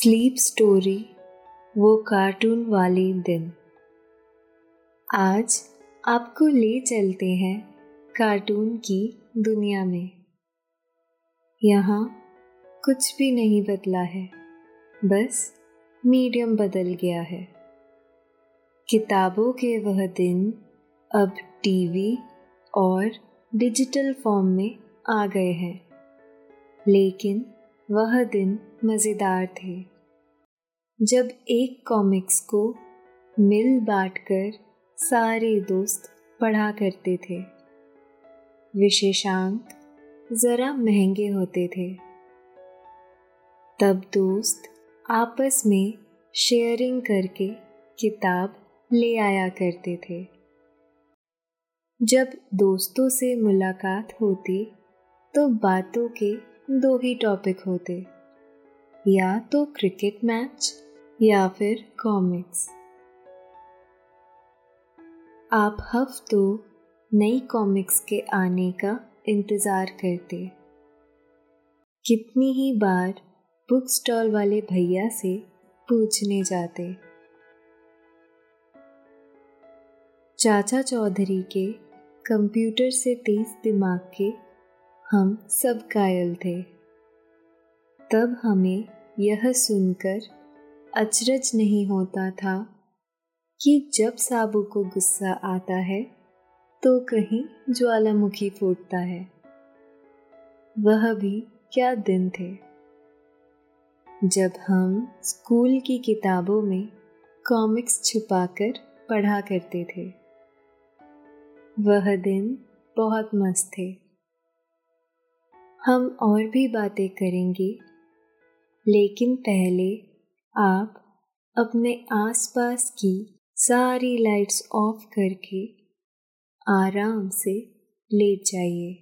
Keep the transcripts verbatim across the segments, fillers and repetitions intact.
Sleep story वो cartoon वाले दिन। आज आपको ले चलते हैं कार्टून की दुनिया में। यहाँ कुछ भी नहीं बदला है, बस मीडियम बदल गया है। किताबों के वह दिन अब टीवी और डिजिटल फॉर्म में आ गए हैं, लेकिन वह दिन मज़ेदार थे जब एक कॉमिक्स को मिल बाँट कर सारे दोस्त पढ़ा करते थे। विशेषांक ज़रा महंगे होते थे, तब दोस्त आपस में शेयरिंग करके किताब ले आया करते थे। जब दोस्तों से मुलाकात होती तो बातों के दो ही टॉपिक होते, या तो क्रिकेट मैच या फिर कॉमिक्स। आप हफ्तों नई कॉमिक्स के आने का इंतज़ार करते। कितनी ही बार बुक स्टॉल वाले भैया से पूछने जाते। चाचा चौधरी के कंप्यूटर से तेज दिमाग के हम सब कायल थे। तब हमें यह सुनकर अचरज नहीं होता था कि जब साबू को गुस्सा आता है तो कहीं ज्वालामुखी फूटता है। वह भी क्या दिन थे जब हम स्कूल की किताबों में कॉमिक्स छुपाकर पढ़ा करते थे। वह दिन बहुत मस्त थे। हम और भी बातें करेंगे, लेकिन पहले आप अपने आसपास की सारी लाइट्स ऑफ करके आराम से लेट जाइए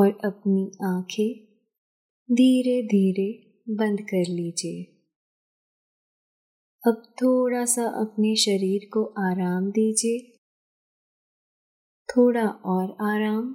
और अपनी आंखें धीरे धीरे बंद कर लीजिए। अब थोड़ा सा अपने शरीर को आराम दीजिए, थोड़ा और आराम।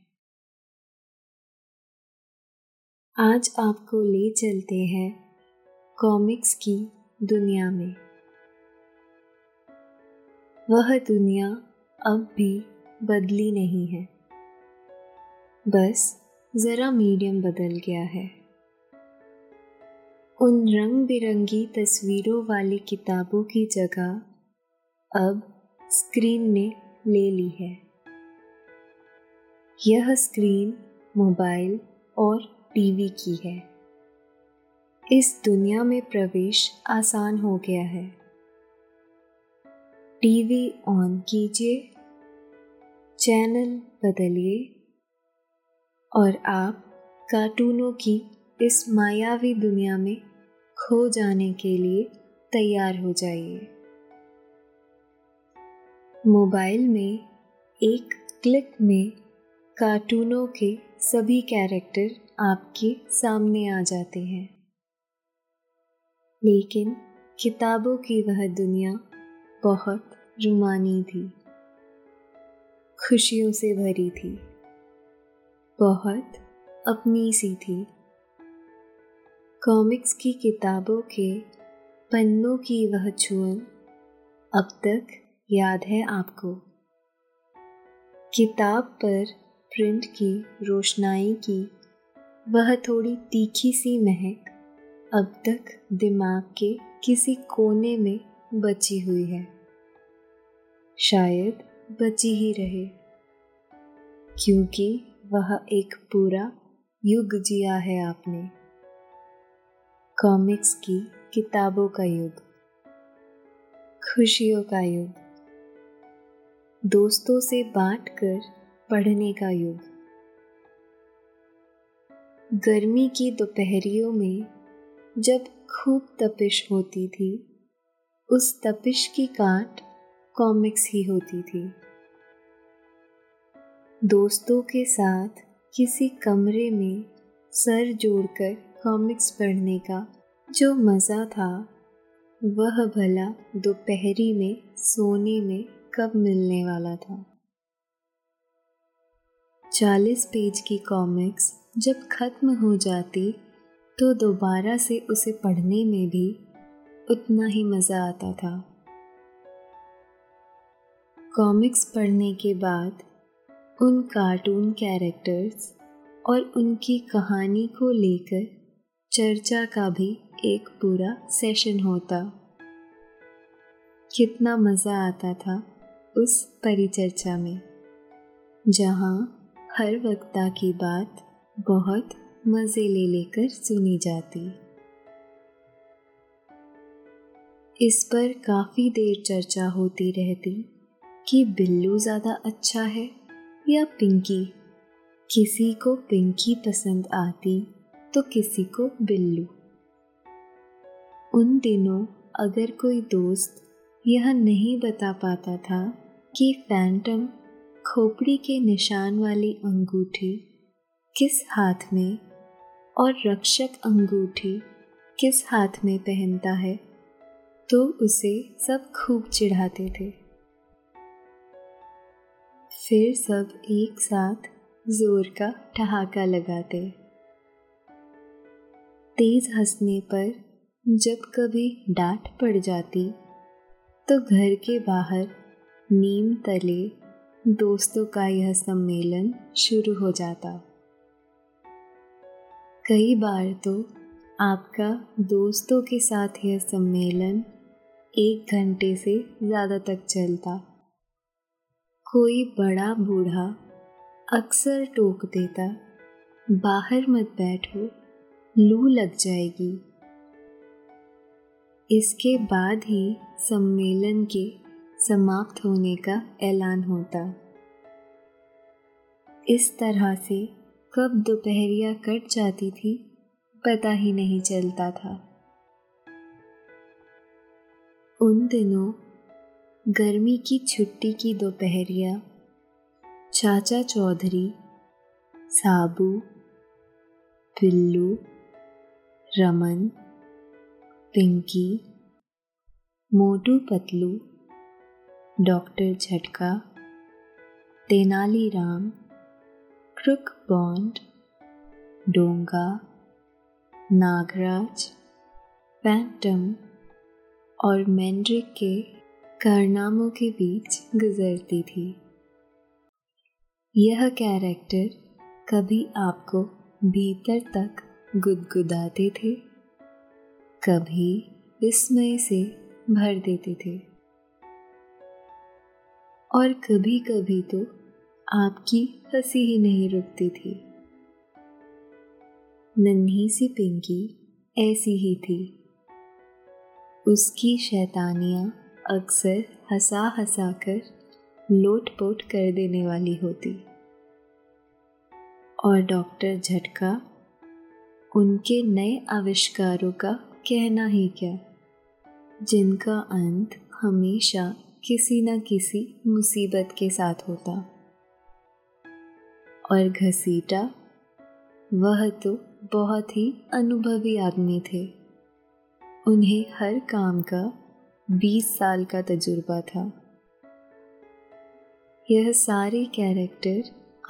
आज आपको ले चलते हैं कॉमिक्स की दुनिया में। वह दुनिया अब भी बदली नहीं है, बस ज़रा मीडियम बदल गया है। उन रंग बिरंगी तस्वीरों वाली किताबों की जगह अब स्क्रीन ने ले ली है। यह स्क्रीन मोबाइल और टीवी की है। इस दुनिया में प्रवेश आसान हो गया है। टीवी ऑन कीजिए, चैनल बदलिए और आप कार्टूनों की इस मायावी दुनिया में खो जाने के लिए तैयार हो जाइए। मोबाइल में एक क्लिक में कार्टूनों के सभी कैरेक्टर आपके सामने आ जाते हैं, लेकिन किताबों की वह दुनिया बहुत रुमानी थी, खुशियों से भरी थी, बहुत अपनी सी थी। कॉमिक्स की किताबों के पन्नों की वह छुअन अब तक याद है आपको। किताब पर प्रिंट की रोशनाई की वह थोड़ी तीखी सी महक अब तक दिमाग के किसी कोने में बची हुई है, शायद बची ही रहे, क्योंकि वह एक पूरा युग जिया है आपने, कॉमिक्स की किताबों का युग, खुशियों का युग, दोस्तों से बांट कर पढ़ने का युग। गर्मी की दोपहरियों में जब खूब तपिश होती थी, उस तपिश की काट कॉमिक्स ही होती थी। दोस्तों के साथ किसी कमरे में सर जोड़कर कॉमिक्स पढ़ने का जो मज़ा था, वह भला दोपहरी में सोने में कब मिलने वाला था। चालीस पेज की कॉमिक्स जब खत्म हो जाती तो दोबारा से उसे पढ़ने में भी उतना ही मज़ा आता था। कॉमिक्स पढ़ने के बाद उन कार्टून कैरेक्टर्स और उनकी कहानी को लेकर चर्चा का भी एक पूरा सेशन होता। कितना मज़ा आता था उस परिचर्चा में, जहाँ हर वक्ता की बात बहुत मज़े ले लेकर सुनी जाती। इस पर काफ़ी देर चर्चा होती रहती कि बिल्लू ज़्यादा अच्छा है या पिंकी। किसी को पिंकी पसंद आती तो किसी को बिल्लू। उन दिनों अगर कोई दोस्त यह नहीं बता पाता था कि फैंटम खोपड़ी के निशान वाली अंगूठी किस हाथ में और रक्षक अंगूठी किस हाथ में पहनता है, तो उसे सब खूब चिढ़ाते थे। फिर सब एक साथ जोर का ठहाका लगाते। तेज हंसने पर जब कभी डांट पड़ जाती तो घर के बाहर नीम तले दोस्तों का यह सम्मेलन शुरू हो जाता। कई बार तो आपका दोस्तों के साथ यह सम्मेलन एक घंटे से ज़्यादा तक चलता। कोई बड़ा बूढ़ा अक्सर टोक देता, बाहर मत बैठो, लू लग जाएगी। इसके बाद ही सम्मेलन के समाप्त होने का ऐलान होता। इस तरह से कब दोपहरिया कट जाती थी पता ही नहीं चलता था। उन दिनों गर्मी की छुट्टी की दोपहरिया Chacha Chaudhary, Sabu, Billu, Raman, Pinky, Motu Patlu, doctor Jhatka, Tenali Ram, crook bond, डोंगा, नागराज, पैंटम और मेंड्रिक के कारनामों के बीच गुजरती थी। यह कैरेक्टर कभी आपको भीतर तक गुदगुदाते थे, कभी विस्मय से भर देते थे और कभी कभी तो आपकी हंसी ही नहीं रुकती थी। नन्ही सी पिंकी ऐसी ही थी। उसकी शैतानियाँ अक्सर हंसा हंसा कर लोटपोट कर देने वाली होती और डॉक्टर झटका, उनके नए आविष्कारों का कहना ही क्या, जिनका अंत हमेशा किसी न किसी मुसीबत के साथ होता। और घसीटा, वह तो बहुत ही अनुभवी आदमी थे। उन्हें हर काम का बीस साल का तजुर्बा था। यह सारे कैरेक्टर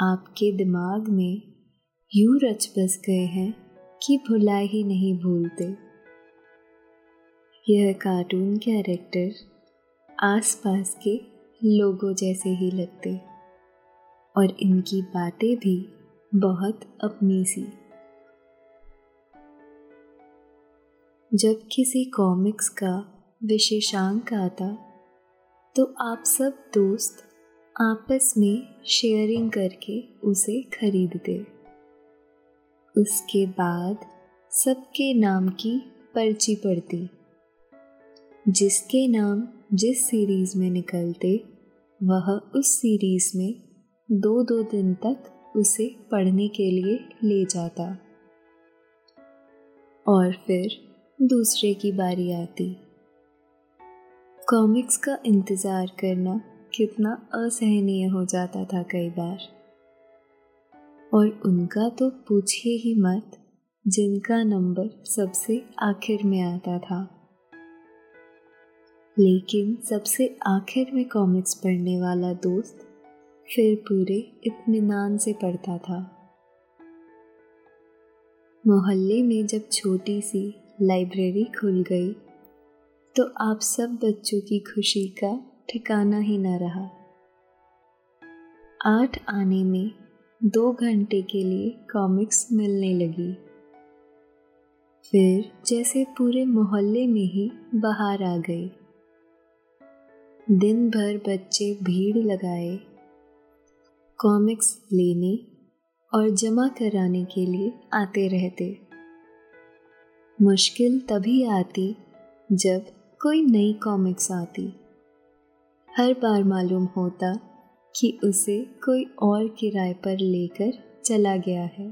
आपके दिमाग में यूं रच बस गए हैं कि भुला ही नहीं भूलते। यह कार्टून कैरेक्टर आसपास के लोगों जैसे ही लगते और इनकी बातें भी बहुत अपनी सी। जब किसी कॉमिक्स का विशेषांक आता तो आप सब दोस्त आपस में शेयरिंग करके उसे खरीदते। उसके बाद सबके नाम की पर्ची पड़ती, जिसके नाम जिस सीरीज़ में निकलते वह उस सीरीज़ में दो दो दिन तक उसे पढ़ने के लिए ले जाता और फिर दूसरे की बारी आती। कॉमिक्स का इंतज़ार करना कितना असहनीय हो जाता था कई बार, और उनका तो पूछिए ही मत जिनका नंबर सबसे आखिर में आता था। लेकिन सबसे आखिर में कॉमिक्स पढ़ने वाला दोस्त फिर पूरे इत्मीनान से पढ़ता था। मोहल्ले में जब छोटी सी लाइब्रेरी खुल गई तो आप सब बच्चों की खुशी का ठिकाना ही न रहा। आठ आने में दो घंटे के लिए कॉमिक्स मिलने लगी, फिर जैसे पूरे मोहल्ले में ही बाहर आ गए। दिन भर बच्चे भीड़ लगाए कॉमिक्स लेने और जमा कराने के लिए आते रहते। मुश्किल तभी आती जब कोई नई कॉमिक्स आती। हर बार मालूम होता कि उसे कोई और किराए पर लेकर चला गया है।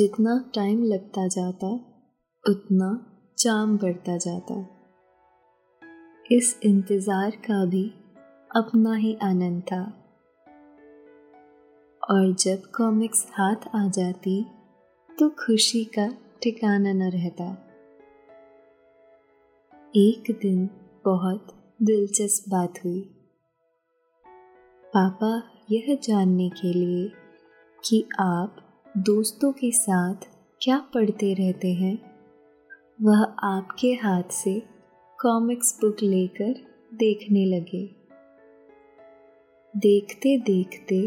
जितना टाइम लगता जाता उतना जाम बढ़ता जाता। इस इंतज़ार का भी अपना ही आनंद था। और जब कॉमिक्स हाथ आ जाती तो खुशी का ठिकाना न रहता। एक दिन बहुत दिलचस्प बात हुई। पापा यह जानने के लिए कि आप दोस्तों के साथ क्या पढ़ते रहते हैं, वह आपके हाथ से कॉमिक्स बुक लेकर देखने लगे। देखते देखते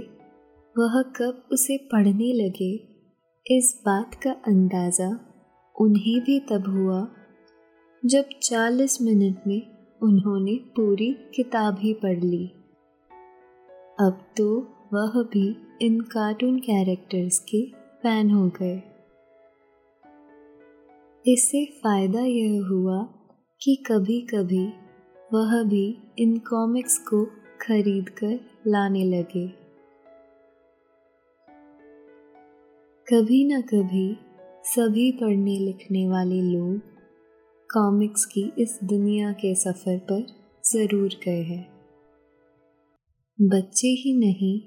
वह कब उसे पढ़ने लगे इस बात का अंदाज़ा उन्हें भी तब हुआ जब चालीस मिनट में उन्होंने पूरी किताब ही पढ़ ली। अब तो वह भी इन कार्टून कैरेक्टर्स के फैन हो गए। इससे फ़ायदा यह हुआ कि कभी कभी वह भी इन कॉमिक्स को खरीद कर लाने लगे। कभी न कभी सभी पढ़ने लिखने वाले लोग कॉमिक्स की इस दुनिया के सफ़र पर ज़रूर गए हैं। बच्चे ही नहीं,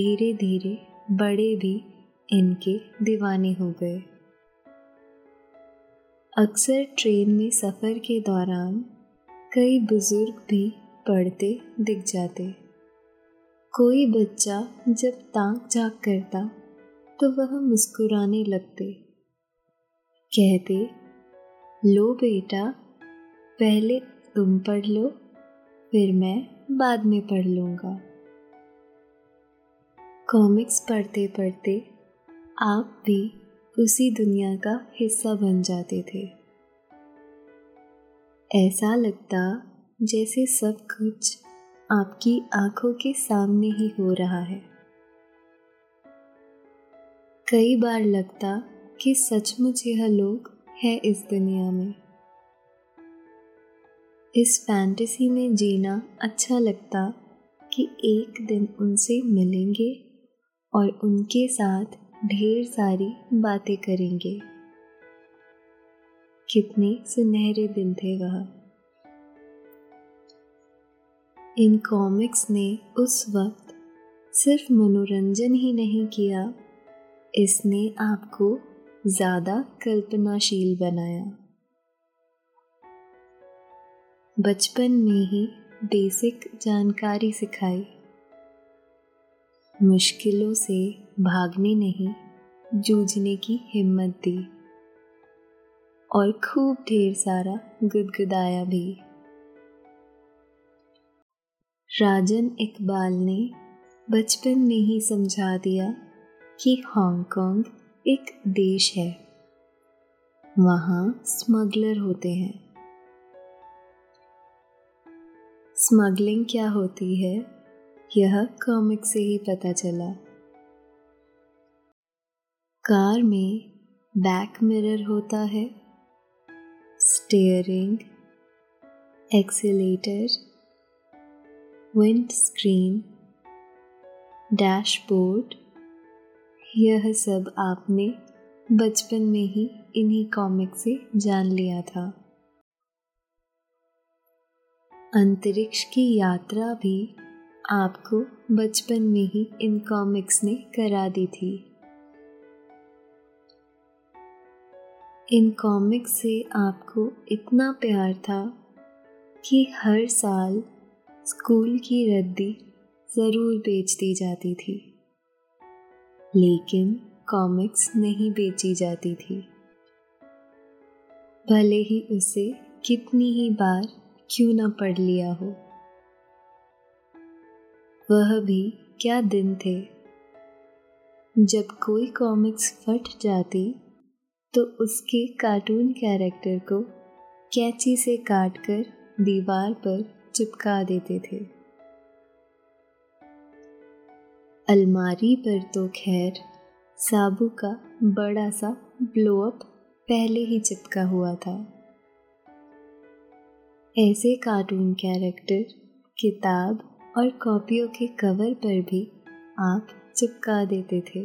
धीरे धीरे बड़े भी इनके दीवाने हो गए। अक्सर ट्रेन में सफ़र के दौरान कई बुज़ुर्ग भी पढ़ते दिख जाते। कोई बच्चा जब ताक झाँक करता तो वह मुस्कुराने लगते कहते, लो बेटा पहले तुम पढ़ लो फिर मैं बाद में पढ़ लूँगा। कॉमिक्स पढ़ते पढ़ते आप भी उसी दुनिया का हिस्सा बन जाते थे। ऐसा लगता जैसे सब कुछ आपकी आंखों के सामने ही हो रहा है। कई बार लगता कि सचमुच यह लोग हैं इस दुनिया में। इस फैंटेसी में जीना अच्छा लगता कि एक दिन उनसे मिलेंगे और उनके साथ ढेर सारी बातें करेंगे। कितने सुनहरे दिन थे वह। इन कॉमिक्स ने उस वक्त सिर्फ मनोरंजन ही नहीं किया, इसने आपको ज़्यादा कल्पनाशील बनाया। बचपन में ही बेसिक जानकारी सिखाई। मुश्किलों से भागने नहीं, जूझने की हिम्मत दी और खूब ढेर सारा गुदगुदाया भी। राजन इकबाल ने बचपन में ही समझा दिया कि हांगकांग एक देश है, वहाँ स्मगलर होते हैं। स्मगलिंग क्या होती है यह कॉमिक से ही पता चला। कार में बैक मिरर होता है, steering, accelerator, wind screen, dashboard, यह सब आपने बचपन में ही इन्हीं कॉमिक से जान लिया था। अंतरिक्ष की यात्रा भी आपको बचपन में ही इन कॉमिक्स ने करा दी थी। इन कॉमिक्स से आपको इतना प्यार था कि हर साल स्कूल की रद्दी ज़रूर बेच दी जाती थी, लेकिन कॉमिक्स नहीं बेची जाती थी। भले ही उसे कितनी ही बार क्यों ना पढ़ लिया हो। वह भी क्या दिन थे जब कोई कॉमिक्स फट जाती तो उसके कार्टून कैरेक्टर को कैंची से काटकर दीवार पर चिपका देते थे। अलमारी पर तो खैर साबू का बड़ा सा ब्लोअप पहले ही चिपका हुआ था। ऐसे कार्टून कैरेक्टर किताब और कॉपियों के कवर पर भी आप चिपका देते थे।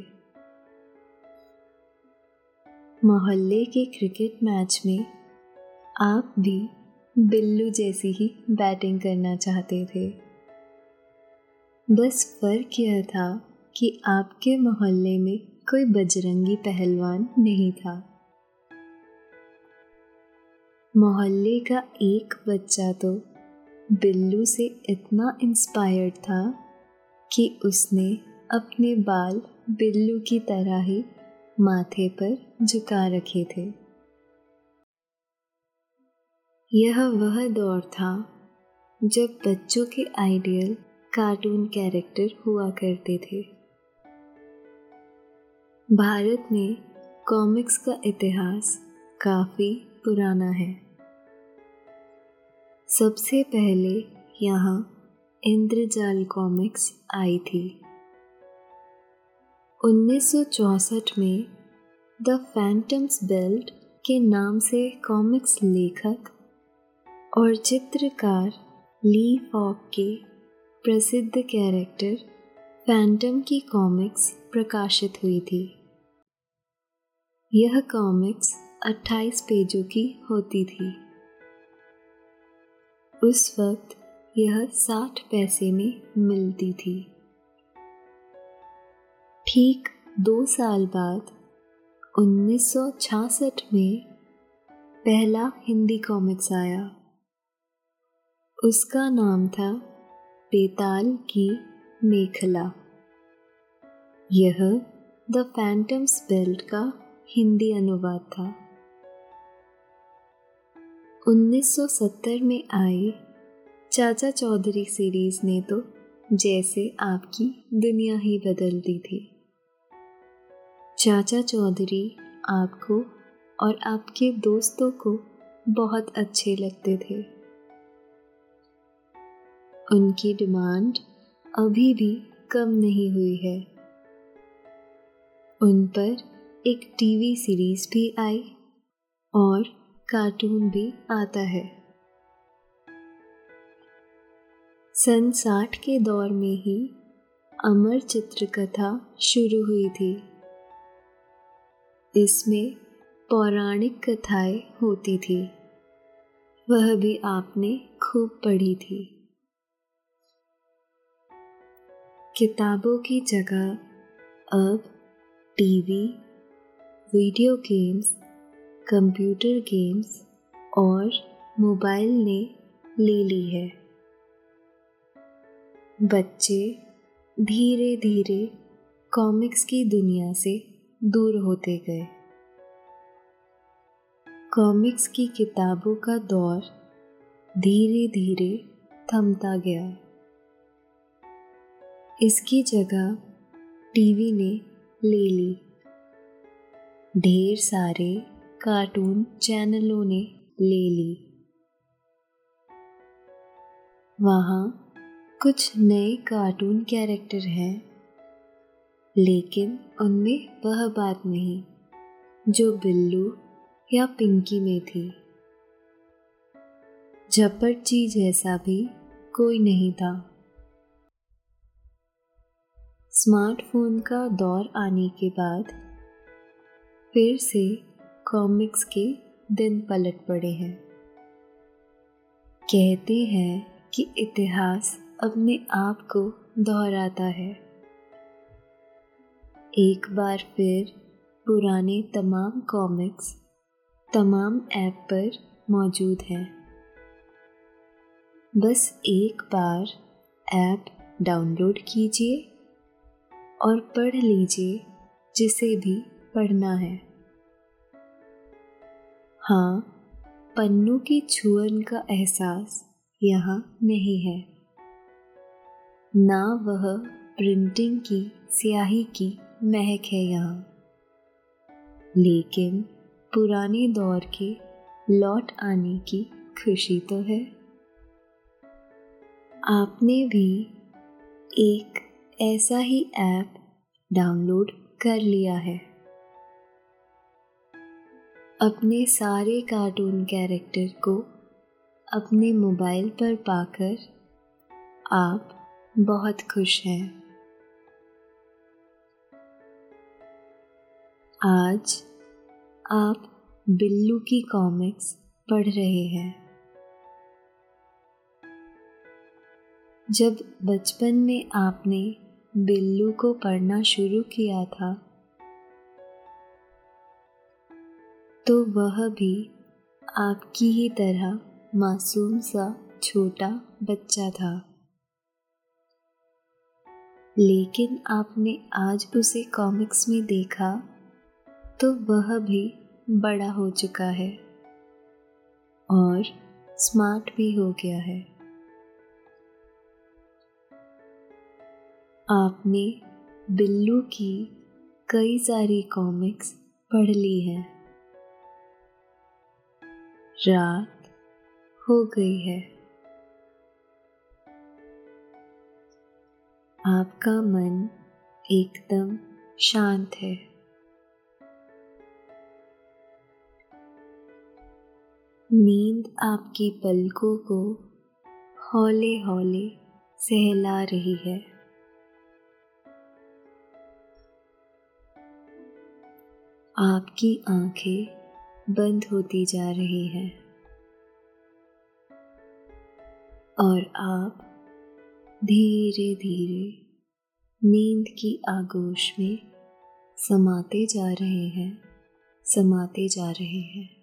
मोहल्ले के क्रिकेट मैच में आप भी बिल्लू जैसी ही बैटिंग करना चाहते थे। बस फर्क यह था कि आपके मोहल्ले में कोई बजरंगी पहलवान नहीं था। मोहल्ले का एक बच्चा तो बिल्लू से इतना इंस्पायर्ड था कि उसने अपने बाल बिल्लू की तरह ही माथे पर झुका रखे थे। यह वह दौर था जब बच्चों के आइडियल कार्टून कैरेक्टर हुआ करते थे। भारत में कॉमिक्स का इतिहास काफी पुराना है। सबसे पहले यहाँ इंद्रजाल कॉमिक्स आई थी। उन्नीस सौ चौंसठ में द फैंटम्स बेल्ट के नाम से कॉमिक्स लेखक और चित्रकार ली फॉक के प्रसिद्ध कैरेक्टर पैंटम की कॉमिक्स प्रकाशित हुई थी। यह कॉमिक्स अट्ठाईस पेजों की होती थी। उस वक्त यह साठ पैसे में मिलती थी। ठीक दो साल बाद उन्नीस सौ छियासठ में पहला हिंदी कॉमिक्स आया। उसका नाम था बेताल की मेखला। यह द फैंटम्स बेल्ट का हिंदी अनुवाद था। उन्नीस सौ सत्तर में आई चाचा चौधरी सीरीज़ ने तो जैसे आपकी दुनिया ही बदल दी थी। चाचा चौधरी आपको और आपके दोस्तों को बहुत अच्छे लगते थे। उनकी डिमांड अभी भी कम नहीं हुई है। उन पर एक टीवी सीरीज़ भी आई और कार्टून भी आता है। सन साठ के दौर में ही अमर चित्र कथा शुरू हुई थी। इसमें पौराणिक कथाएं होती थी, वह भी आपने खूब पढ़ी थी। किताबों की जगह अब TV, video games, computer games और मोबाइल ने ले ली है। बच्चे धीरे धीरे कॉमिक्स की दुनिया से दूर होते गए। कॉमिक्स की किताबों का दौर धीरे धीरे थमता गया। इसकी जगह टीवी ने ले ली। ढेर सारे कार्टून चैनलों ने ले ली। वहाँ कुछ नए कार्टून कैरेक्टर हैं, लेकिन उनमें वह बात नहीं जो बिल्लू या पिंकी में थी। झपटजी जैसा भी कोई नहीं था। स्मार्टफोन का दौर आने के बाद फिर से कॉमिक्स के दिन पलट पड़े हैं। कहते हैं कि इतिहास अपने आप को दोहराता है। एक बार फिर पुराने तमाम कॉमिक्स तमाम ऐप पर मौजूद हैं। बस एक बार ऐप डाउनलोड कीजिए और पढ़ लीजिए जिसे भी पढ़ना है। हाँ, पन्नों की छुअन का एहसास यहाँ नहीं है, ना वह प्रिंटिंग की स्याही की महक है यहाँ, लेकिन पुराने दौर के लौट आने की खुशी तो है। आपने भी एक ऐसा ही ऐप डाउनलोड कर लिया है। अपने सारे कार्टून कैरेक्टर को अपने मोबाइल पर पाकर आप बहुत खुश हैं। आज आप बिल्लू की कॉमिक्स पढ़ रहे हैं। जब बचपन में आपने बिल्लू को पढ़ना शुरू किया था तो वह भी आपकी ही तरह मासूम सा छोटा बच्चा था, लेकिन आपने आज उसे कॉमिक्स में देखा तो वह भी बड़ा हो चुका है और स्मार्ट भी हो गया है। आपने बिल्लू की कई सारी कॉमिक्स पढ़ ली हैं। रात हो गई है। आपका मन एकदम शांत है। नींद आपकी पलकों को हौले हौले सहला रही है। आपकी आंखें बंद होती जा रही है और आप धीरे धीरे नींद की आगोश में समाते जा रहे हैं, समाते जा रहे हैं।